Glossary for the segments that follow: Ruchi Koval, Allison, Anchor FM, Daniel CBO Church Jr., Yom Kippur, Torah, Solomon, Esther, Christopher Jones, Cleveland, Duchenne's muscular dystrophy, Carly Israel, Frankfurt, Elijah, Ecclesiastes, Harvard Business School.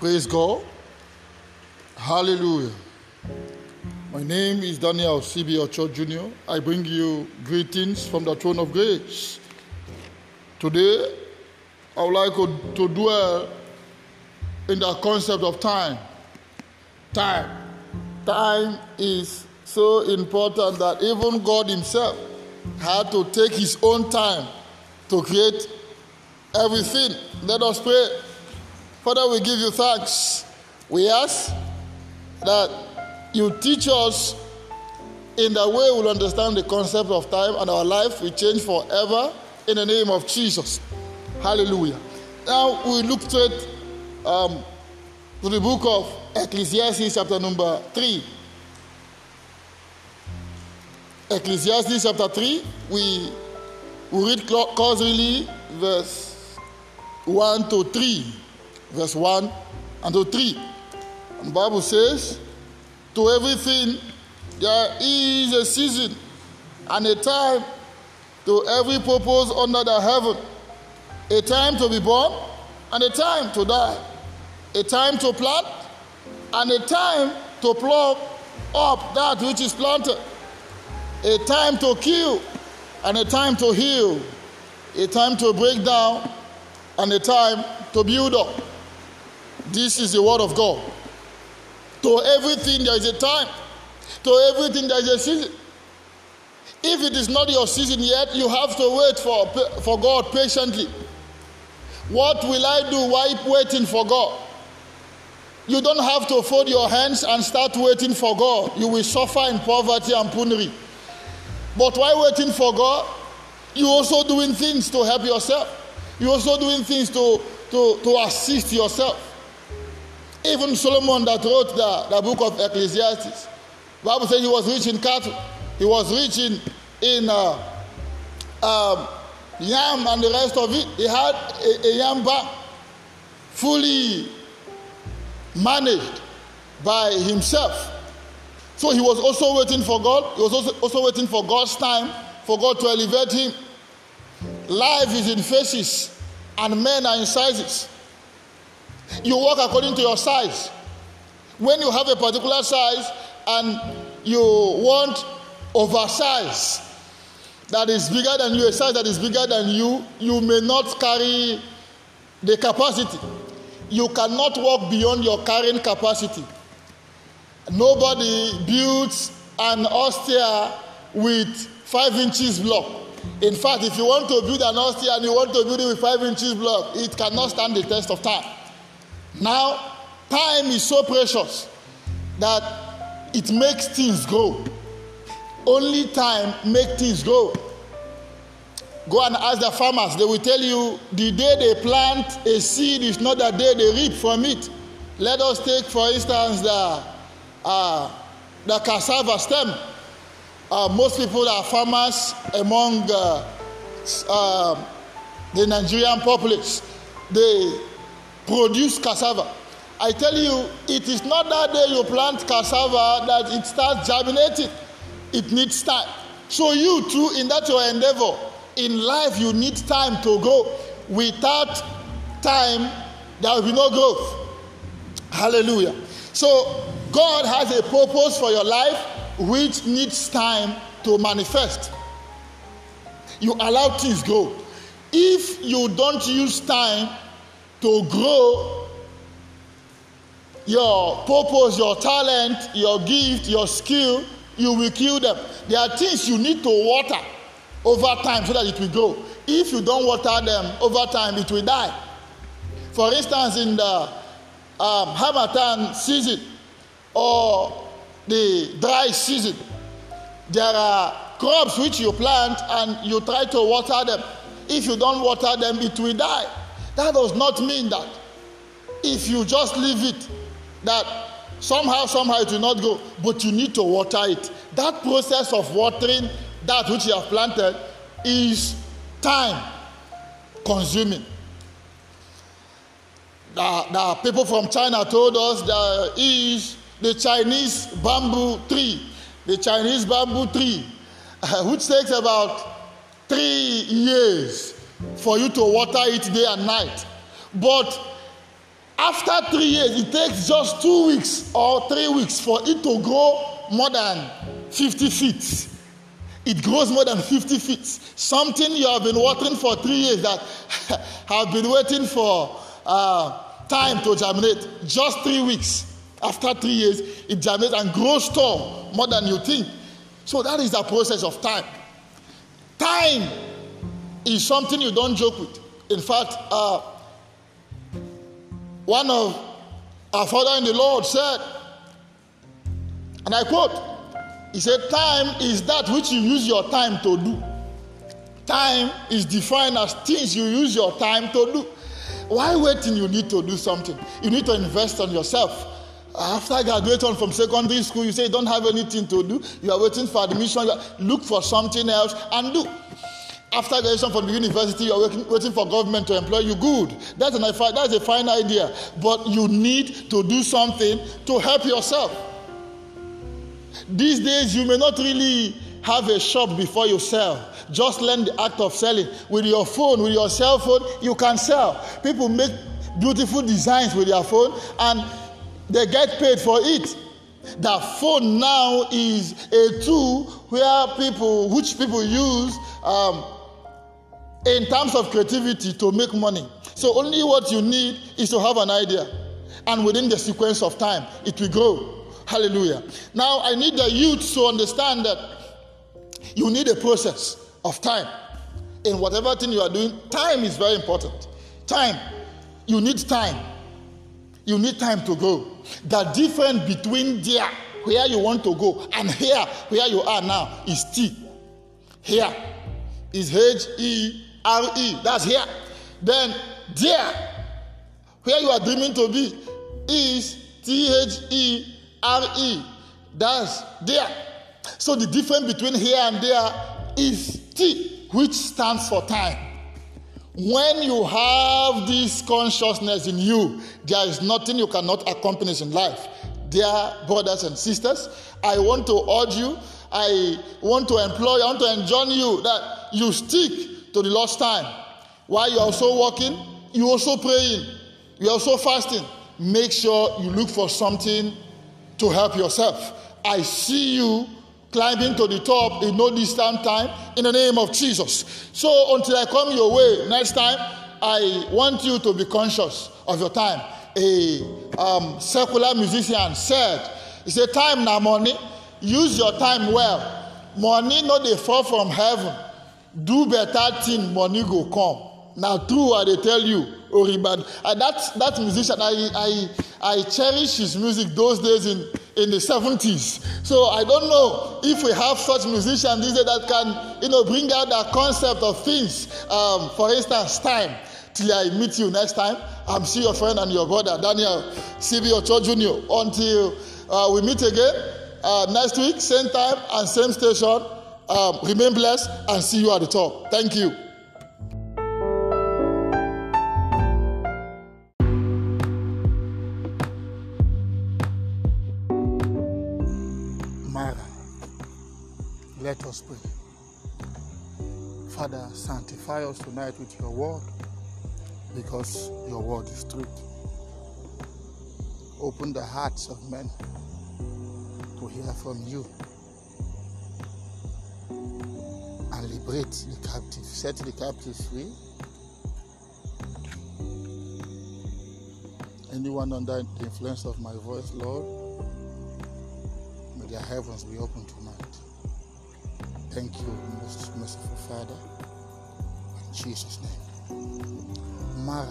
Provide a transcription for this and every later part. Praise God. Hallelujah. My name is Daniel CBO Church Jr. I bring you greetings from the throne of grace. Today, I would like to dwell in the concept of time. Time is so important that even God himself had to take his own time to create everything. Let us pray. Father, we give you thanks. We ask that you teach us in the way we'll understand the concept of time, and our life will change forever in the name of Jesus. Hallelujah. Now we look to it, to the book of Ecclesiastes chapter number 3. Ecclesiastes chapter 3, we read closely verse 1 to 3. Verse 1 and to 3. And the Bible says, to everything there is a season and a time to every purpose under the heaven. A time to be born and a time to die. A time to plant and a time to pluck up that which is planted. A time to kill and a time to heal. A time to break down and a time to build up. This is the word of God. To everything there is a time. To everything there is a season. If it is not your season yet, you have to wait for God patiently. What will I do while waiting for God? You don't have to fold your hands and start waiting for God. You will suffer in poverty and penury. But while waiting for God, you're also doing things to help yourself. You're also doing things to assist yourself. Even Solomon that wrote the book of Ecclesiastes, the Bible says he was rich in cattle, he was rich in yam and the rest of it. He had a yam bar fully managed by himself. So he was also waiting for God. He was also waiting for God's time, for God to elevate him. Life is in phases and men are in sizes. You walk according to your size. When you have a particular size and you want oversize that is bigger than you, a size that is bigger than you, you may not carry the capacity. You cannot walk beyond your current capacity. Nobody builds an austere with 5 inches block. In fact, if you want to build an austere and you want to build it with 5 inches block, it cannot stand the test of time. Now, time is so precious that it makes things grow. Only time makes things grow. Go and ask the farmers. They will tell you the day they plant a seed is not the day they reap from it. Let us take, for instance, the cassava stem. Most people are farmers among the Nigerian populace. They produce cassava. I tell you, it is not that day you plant cassava that it starts germinating. It needs time. So you too, in that your endeavor, in life you need time to grow. Without time, there will be no growth. Hallelujah. So God has a purpose for your life which needs time to manifest. You allow things grow. If you don't use time to grow your purpose, your talent, your gift, your skill, you will kill them. There are things you need to water over time so that it will grow. If you don't water them over time, it will die. For instance, in the Harmattan season or the dry season, there are crops which you plant and you try to water them. If you don't water them, it will die. That does not mean that if you just leave it, that somehow it will not grow, but you need to water it. That process of watering that which you have planted is time-consuming. The people from China told us there is the Chinese bamboo tree. The Chinese bamboo tree, which takes about 3 years for you to water it day and night. But After 3 years, it takes just 2 weeks or 3 weeks for it to grow more than 50 feet. It grows more than 50 feet. Something you have been watering for 3 years that have been waiting for time to germinate. Just 3 weeks. After 3 years, it germinates and grows tall more than you think. So that is the process of time. Time is something you don't joke with. In fact, one of our father in the Lord said, and I quote, he said, time is that which you use your time to do. Time is defined as things you use your time to do. While waiting, you need to do something. You need to invest on yourself. After graduating from secondary school, you say you don't have anything to do. You are waiting for admission. Look for something else and do. After graduation from the university, you are waiting for government to employ you. Good. That's a fine idea. But you need to do something to help yourself. These days, you may not really have a shop before you sell. Just learn the act of selling. With your phone, with your cell phone, you can sell. People make beautiful designs with their phone and they get paid for it. The phone now is a tool which people use in terms of creativity to make money. So only what you need is to have an idea. And within the sequence of time, it will grow. Hallelujah. Now, I need the youth to understand that you need a process of time. In whatever thing you are doing, time is very important. Time. You need time. You need time to grow. The difference between there, where you want to go, and here, where you are now, is T. Here is H-E-R-E. That's here. Then there, where you are dreaming to be, is T-H-E-R-E. R-E, that's there. So the difference between here and there is T, which stands for time. When you have this consciousness in you, there is nothing you cannot accomplish in life. Dear brothers and sisters, I want to urge you, I want to employ, I want to enjoin you that you stick to the Lord's time. While you are also working, you are also praying, you are also fasting. Make sure you look for something to help yourself. I see you climbing to the top in no distant time in the name of Jesus. So until I come your way next time, I want you to be conscious of your time. A secular musician said, he said, time na money, use your time well. Money not dey fall from heaven. Do better thing, money go come. Now true I dey tell you. That musician, I cherish his music those days in the 70s. So I don't know if we have such musicians these days that can, bring out that concept of things. For instance, time. Till I meet you next time, I'm still your friend and your brother, Daniel CBO Church Jr. Until we meet again next week, same time and same station. Remain blessed and see you at the top. Thank you. Let us pray. Father, sanctify us tonight with your word, because your word is truth. Open the hearts of men to hear from you and liberate the captive. Set the captives free. Anyone under the influence of my voice, Lord, may their heavens be open tonight. Thank you, most merciful Father, in Jesus' name. Mara.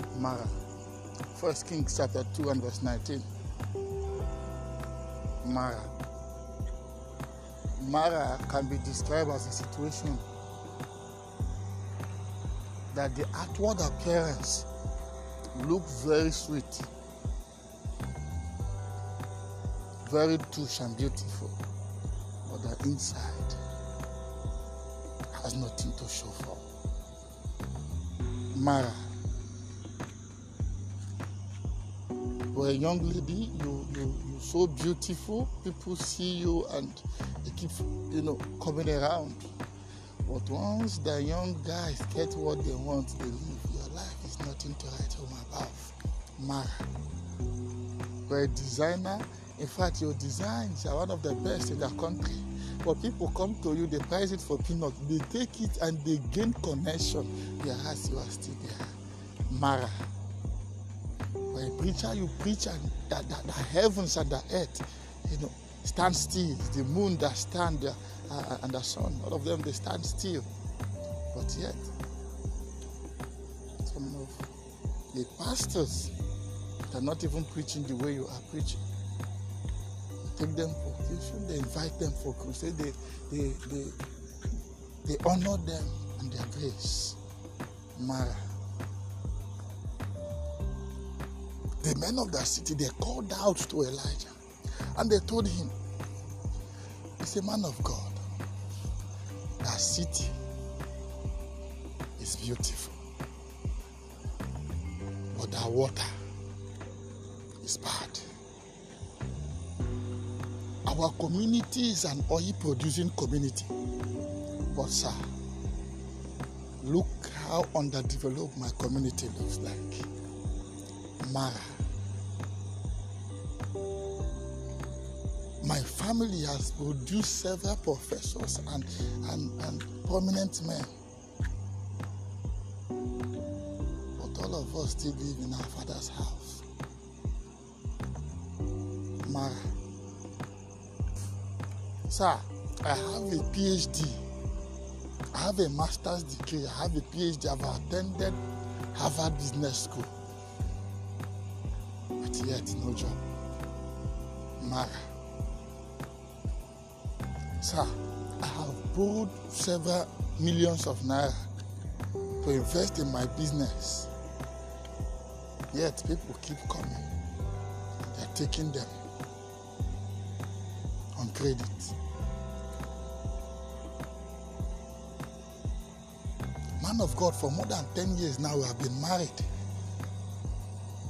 1 Kings chapter 2 and verse 19. Mara can be described as a situation that the outward appearance looks very sweet, very touch and beautiful, but the inside has nothing to show for. Mara. For a young lady, you're so beautiful, people see you and they keep coming around. But once the young guys get what they want, they leave. Your life is nothing to write home about. Mara. We're a designer. In fact, your designs are one of the best in the country. But people come to you, they price it for peanuts. They take it and they gain connection. Whereas you are still there. Mara. For a preacher, you preach and the heavens and the earth, stand still. The moon that stand there and the sun, all of them, they stand still. But yet, some of the pastors that are not even preaching the way you are preaching. You take them for tuition, they invite them for crusade, they honor them and their grace. Mara. The men of that city, they called out to Elijah and they told him, "He's a man of God. That city is beautiful, but that water is bad. Our community is an oil-producing community, but sir, look how underdeveloped my community looks like." Mara. My family has produced several professors and prominent men. But all of us still live in our father's house. Mara. Sir, I have a PhD. I have a master's degree. I have a PhD. I've attended Harvard Business School. Yet no job. Mara. Sir, I have borrowed several millions of naira to invest in my business. Yet people keep coming. They're taking them on credit. Man of God, for more than 10 years now, we have been married.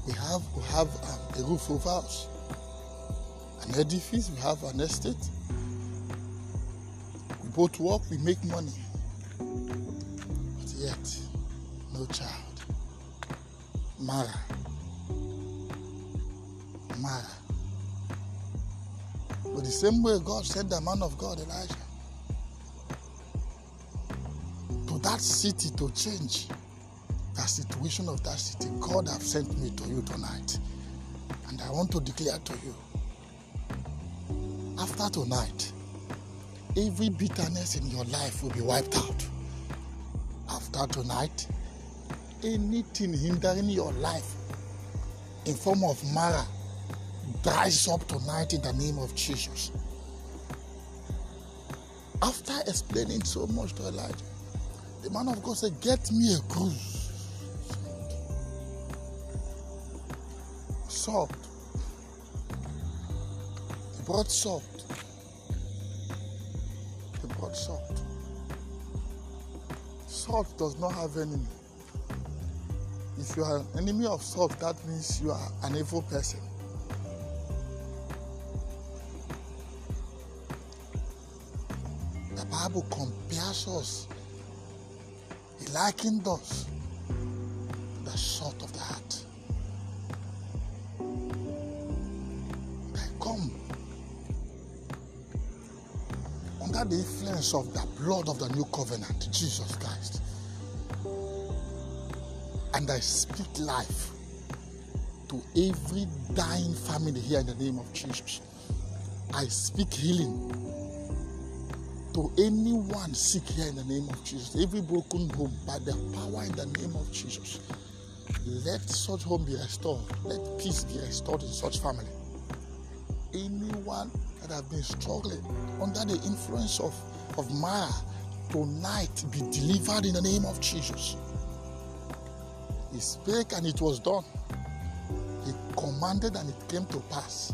We have a roof over us, an edifice, we have an estate. We both work, we make money. But yet, no child. Mara. Mara. But the same way God sent the man of God, Elijah, to that city to change the situation of that city, God have sent me to you tonight. And I want to declare to you, after tonight, every bitterness in your life will be wiped out. After tonight, anything hindering your life in form of Mara dries up tonight in the name of Jesus. After explaining so much to Elijah, the man of God said, "Get me a cruise." Salt. He brought salt. He brought salt. Salt does not have enemy. If you are an enemy of salt, that means you are an evil person. The Bible compares us. He likened us to the salt of the heart. Under the influence of the blood of the new covenant, Jesus Christ, and I speak life to every dying family here in the name of Jesus. I speak healing to anyone sick here in the name of Jesus. Every broken home, by the power in the name of Jesus, let such home be restored. Let peace be restored in such family. Anyone that have been struggling under the influence of Mara, tonight be delivered in the name of Jesus. He spake and it was done. He commanded and it came to pass.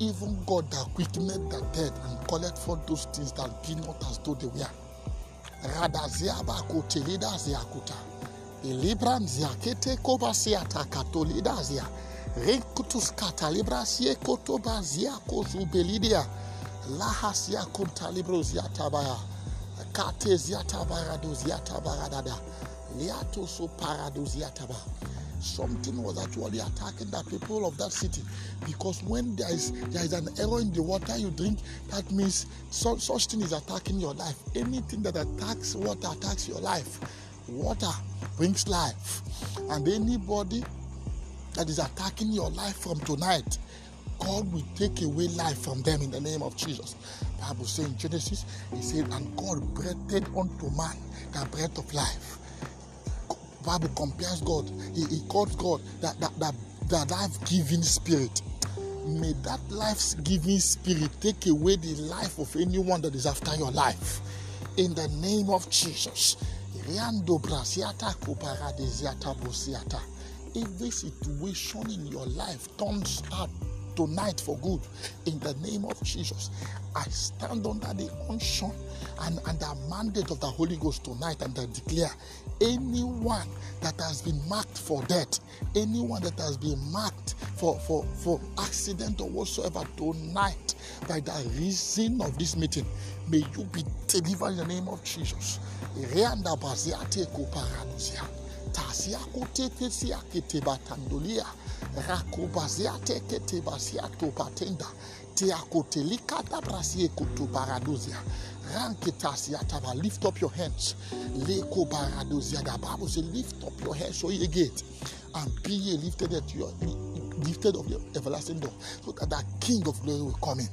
Even God that quickened the dead and called forth those things that be not as though they were. Radaziaba kotelida ziakuta. Elibran ziakete kobasiata katolida zia. Rekutus katalibra sie kotoba zia kozubelidia. Lahasia kontalibro zia tabaya. Something was actually attacking the people of that city, because when there is an error in the water you drink, that means such thing is attacking your life. Anything that attacks water attacks your life. Water brings life, and anybody that is attacking your life from tonight, God will take away life from them in the name of Jesus. The Bible says in Genesis, it said, and God breathed unto man the breath of life. The Bible compares God. He calls God that life-giving spirit. May that life-giving spirit take away the life of anyone that is after your life. In the name of Jesus. Every situation in your life turns out tonight for good in the name of Jesus. I stand under the unction and the mandate of the Holy Ghost tonight, and I declare anyone that has been marked for death, anyone that has been marked for accident or whatsoever tonight, by the reason of this meeting, may you be delivered in the name of Jesus. Lift up your hands. The Bible says, lift up your hands, so ye gate, and be ye lifted at your lifted of the everlasting door, so that the King of glory will come in.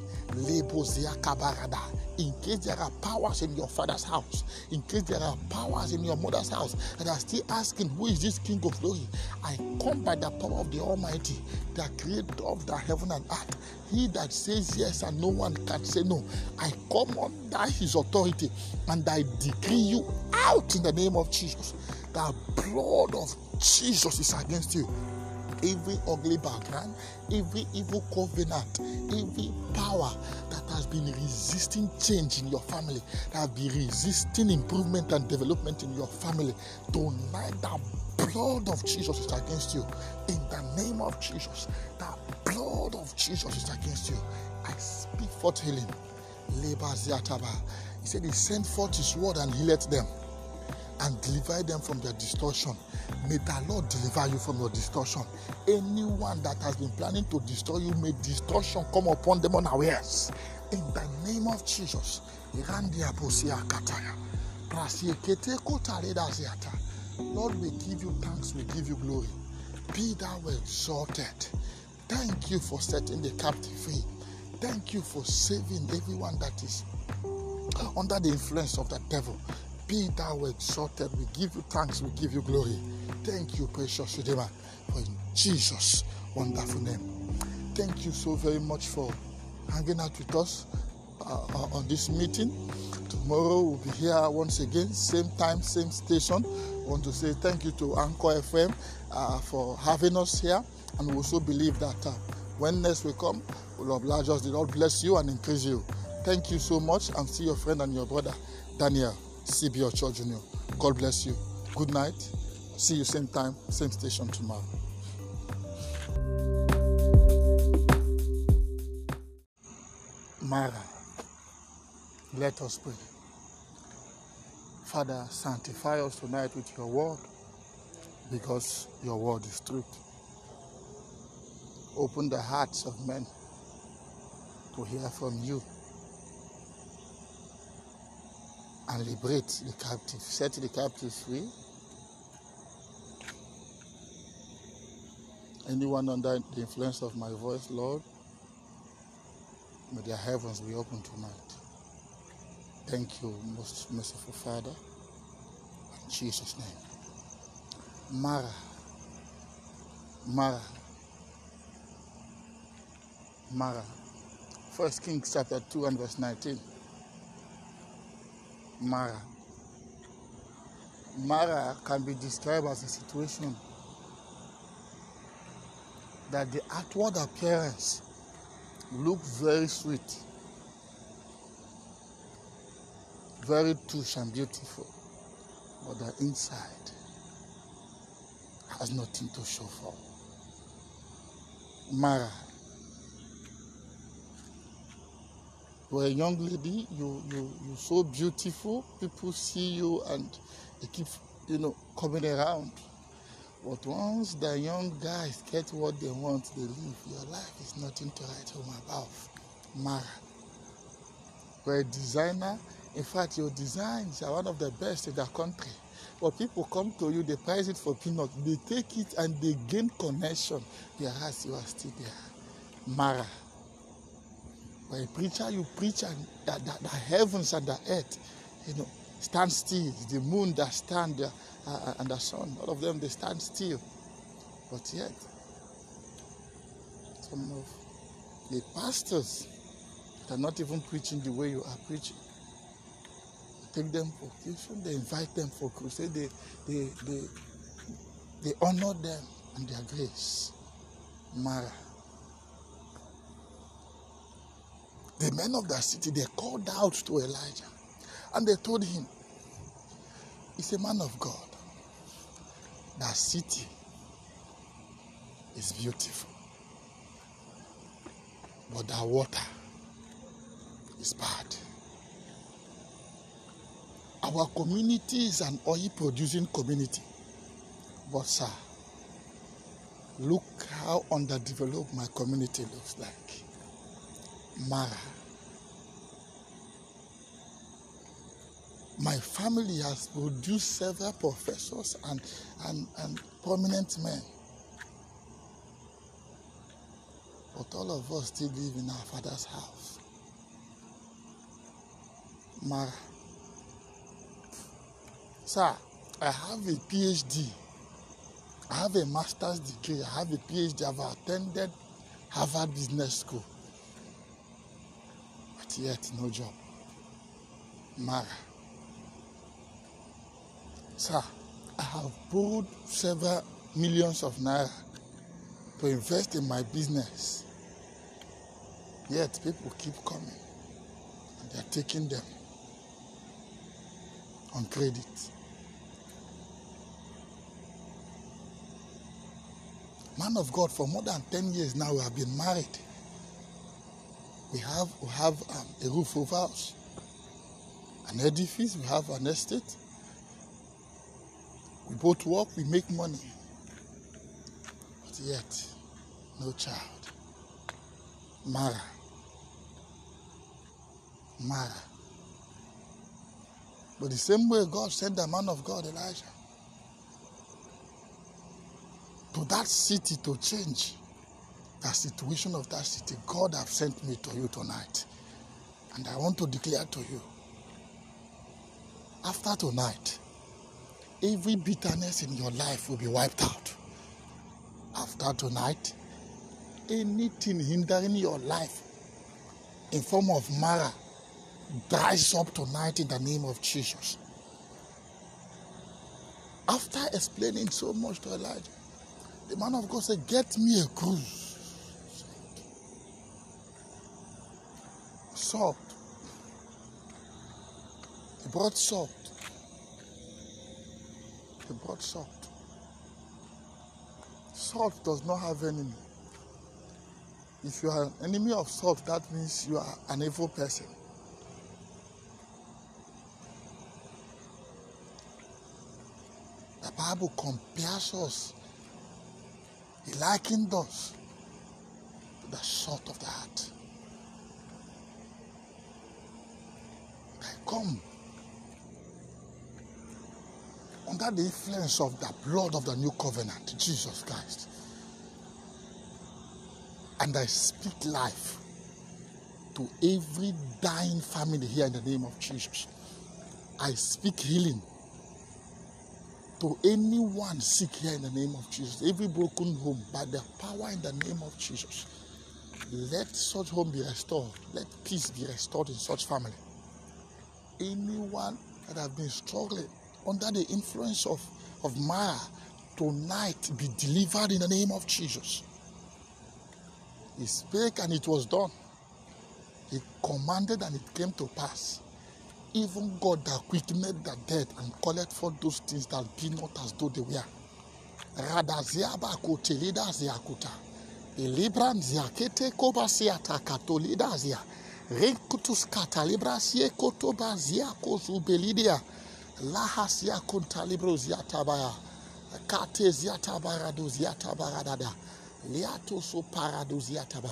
In case there are powers in your father's house, in case there are powers in your mother's house, and are still asking, who is this King of glory? I come by the power of the Almighty, the creator of the heaven and earth. He that says yes and no one can say no. I come under his authority, and I decree you out in the name of Jesus. The blood of Jesus is against you. Every ugly background, every evil covenant, every power that has been resisting change in your family, that has been resisting improvement and development in your family, tonight the blood of Jesus is against you. In the name of Jesus, the blood of Jesus is against you. I speak forth healing. He said he sent forth his word and healed them, and deliver them from their distortion. May the Lord deliver you from your distortion. Anyone that has been planning to destroy you, may distortion come upon them unawares. In the name of Jesus. Lord, we give you thanks, we give you glory. Be thou exalted. Thank you for setting the captive free. Thank you for saving everyone that is under the influence of the devil. Be thou exalted. We give you thanks. We give you glory. Thank you, precious Redeemer, for in Jesus' wonderful name. Thank you so very much for hanging out with us on this meeting. Tomorrow we'll be here once again, same time, same station. I want to say thank you to Anchor FM for having us here, and we also believe that when next we come, we'll oblige us. The Lord bless you and increase you. Thank you so much, and see your friend and your brother, Daniel CBO Church Jr. God bless you. Good night. See you same time, same station tomorrow. Mara, let us pray. Father, sanctify us tonight with your word, because your word is truth. Open the hearts of men to hear from you, and liberate the captive, set the captive free. Anyone under the influence of my voice, Lord, may their heavens be open tonight. Thank you, most merciful Father, in Jesus' name. Mara. 1 Kings chapter 2 and verse 19. Mara can be described as a situation that the outward appearance looks very sweet, very touch and beautiful, but the inside has nothing to show for. Mara, You are a young lady, you're so beautiful, people see you and they keep, coming around. But once the young guys get what they want, they leave. Your life is nothing to write home about. Mara. You're a designer. In fact, your designs are one of the best in the country. But people come to you, they price it for peanuts. They take it and they gain connection. Whereas you are still there. Mara. You're a preacher, you preach and the heavens and the earth, stand still. The moon that stand there. And the sun, all of them, they stand still. But yet, some of the pastors that are not even preaching the way you are preaching, you take them for Christian, they invite them for crusade, they honor them and their grace. Mara. The men of that city, they called out to Elijah and they told him, he's a man of God. That city is beautiful, but that water is bad. Our community is an oil-producing community, but sir, look how underdeveloped my community looks like. Mara. My family has produced several professors and prominent men. But all of us still live in our father's house. Mara. Sir, I have a PhD. I have a master's degree. I have a PhD. I've attended Harvard Business School. But yet, no job. Mara. Sir, I have borrowed several millions of naira to invest in my business. Yet people keep coming and they are taking them on credit. Man of God, for more than 10 years now we have been married. We have a roof over us, an edifice, we have an estate. We both work, we make money, but yet, no child. Mara. Mara. But the same way God sent the man of God, Elijah, to that city to change the situation of that city, God have sent me to you tonight. And I want to declare to you, after tonight, every bitterness in your life will be wiped out. After tonight, anything hindering your life in form of Mara dries up tonight in the name of Jesus. After explaining so much to Elijah, the man of God said, get me a cruise. Salt. He brought salt. He brought salt. Salt does not have enemy. If you are an enemy of salt, that means you are an evil person. The Bible compares us. He likened us to the salt of the heart. I come under the influence of the blood of the new covenant, Jesus Christ. And I speak life to every dying family here in the name of Jesus. I speak healing to anyone sick here in the name of Jesus. Every broken home, by the power in the name of Jesus. Let such home be restored. Let peace be restored in such family. Anyone that have been struggling under the influence of Mara, tonight be delivered in the name of Jesus. He spake and it was done. He commanded and it came to pass. Even God that quickened the dead and called for those things that be not as though they were. Renkutus katalibra siekoto bazia kozubelidia. Lahasia kuntalibros yatabaya. Kates yatabaradus yatabaradada. Liatoso paradus yataba.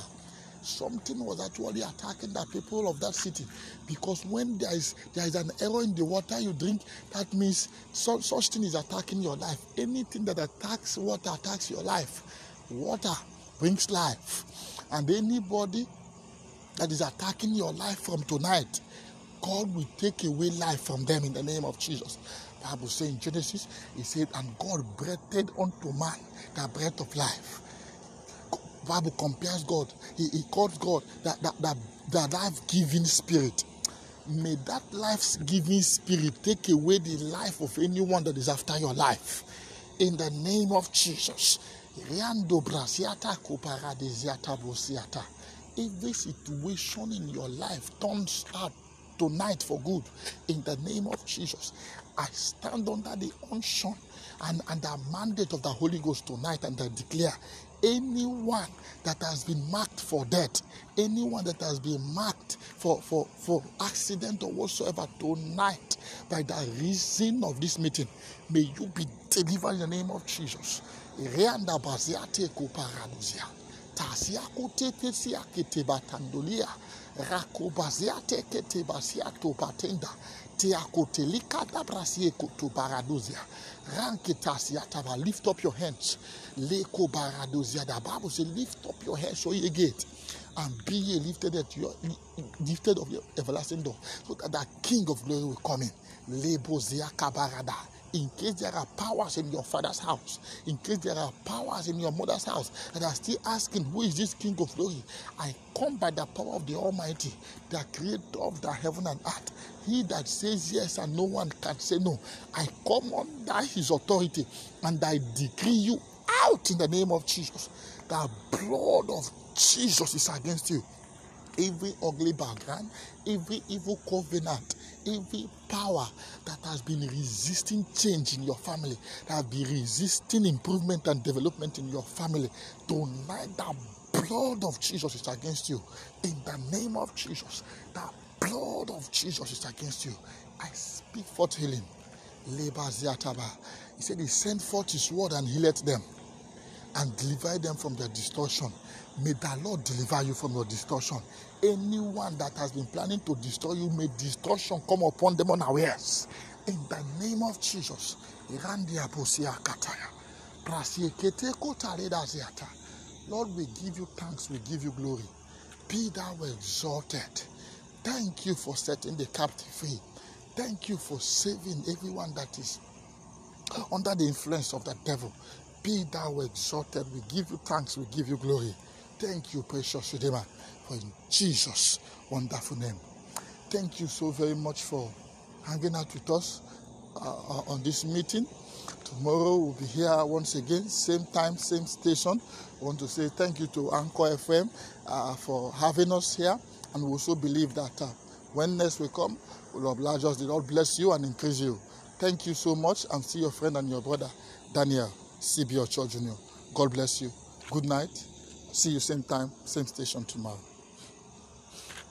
Something was actually attacking the people of that city, because when there is an error in the water you drink, that means such thing is attacking your life. Anything that attacks water attacks your life. Water brings life, and anybody that is attacking your life from tonight, God will take away life from them in the name of Jesus. The Bible says in Genesis, it said, "And God breathed unto man the breath of life." Bible compares God. He calls God that life-giving spirit. May that life-giving spirit take away the life of anyone that is after your life. In the name of Jesus. Every situation in your life turns out tonight for good. In the name of Jesus. I stand under the unction and the mandate of the Holy Ghost tonight, and I declare, anyone that has been marked for death, anyone that has been marked for accident or whatsoever tonight, by the reason of this meeting, may you be delivered in the name of Jesus. Lift up your hands. The Bible says, lift up your hands, so ye gate, and be ye lifted of your everlasting door, so that the King of glory will come in. In case there are powers in your father's house, in case there are powers in your mother's house that are still asking, who is this King of glory? I come by the power of the Almighty, the creator of the heaven and earth. He that says yes and no one can say no. I come under his authority, and I decree you out in the name of Jesus. The blood of Jesus is against you. Every ugly background, every evil covenant, every power that has been resisting change in your family, that has been resisting improvement and development in your family, tonight the blood of Jesus is against you. In the name of Jesus, the blood of Jesus is against you. I speak forth healing. He said he sent forth his word and healed them, and deliver them from their distortion. May the Lord deliver you from your distortion. Anyone that has been planning to destroy you, may distortion come upon them unawares. In the name of Jesus. Lord, we give you thanks, we give you glory. Be thou exalted. Thank you for setting the captive free. Thank you for saving everyone that is under the influence of the devil. Be thou exalted. We give you thanks. We give you glory. Thank you, precious Redeemer, for in Jesus' wonderful name. Thank you so very much for hanging out with us on this meeting. Tomorrow we'll be here once again, same time, same station. I want to say thank you to Anchor FM for having us here, and we also believe that when next we come, we'll oblige us. The Lord bless you and increase you. Thank you so much, and see your friend and your brother, Daniel CBO Church Jr. God bless you. Good night. See you same time, same station tomorrow.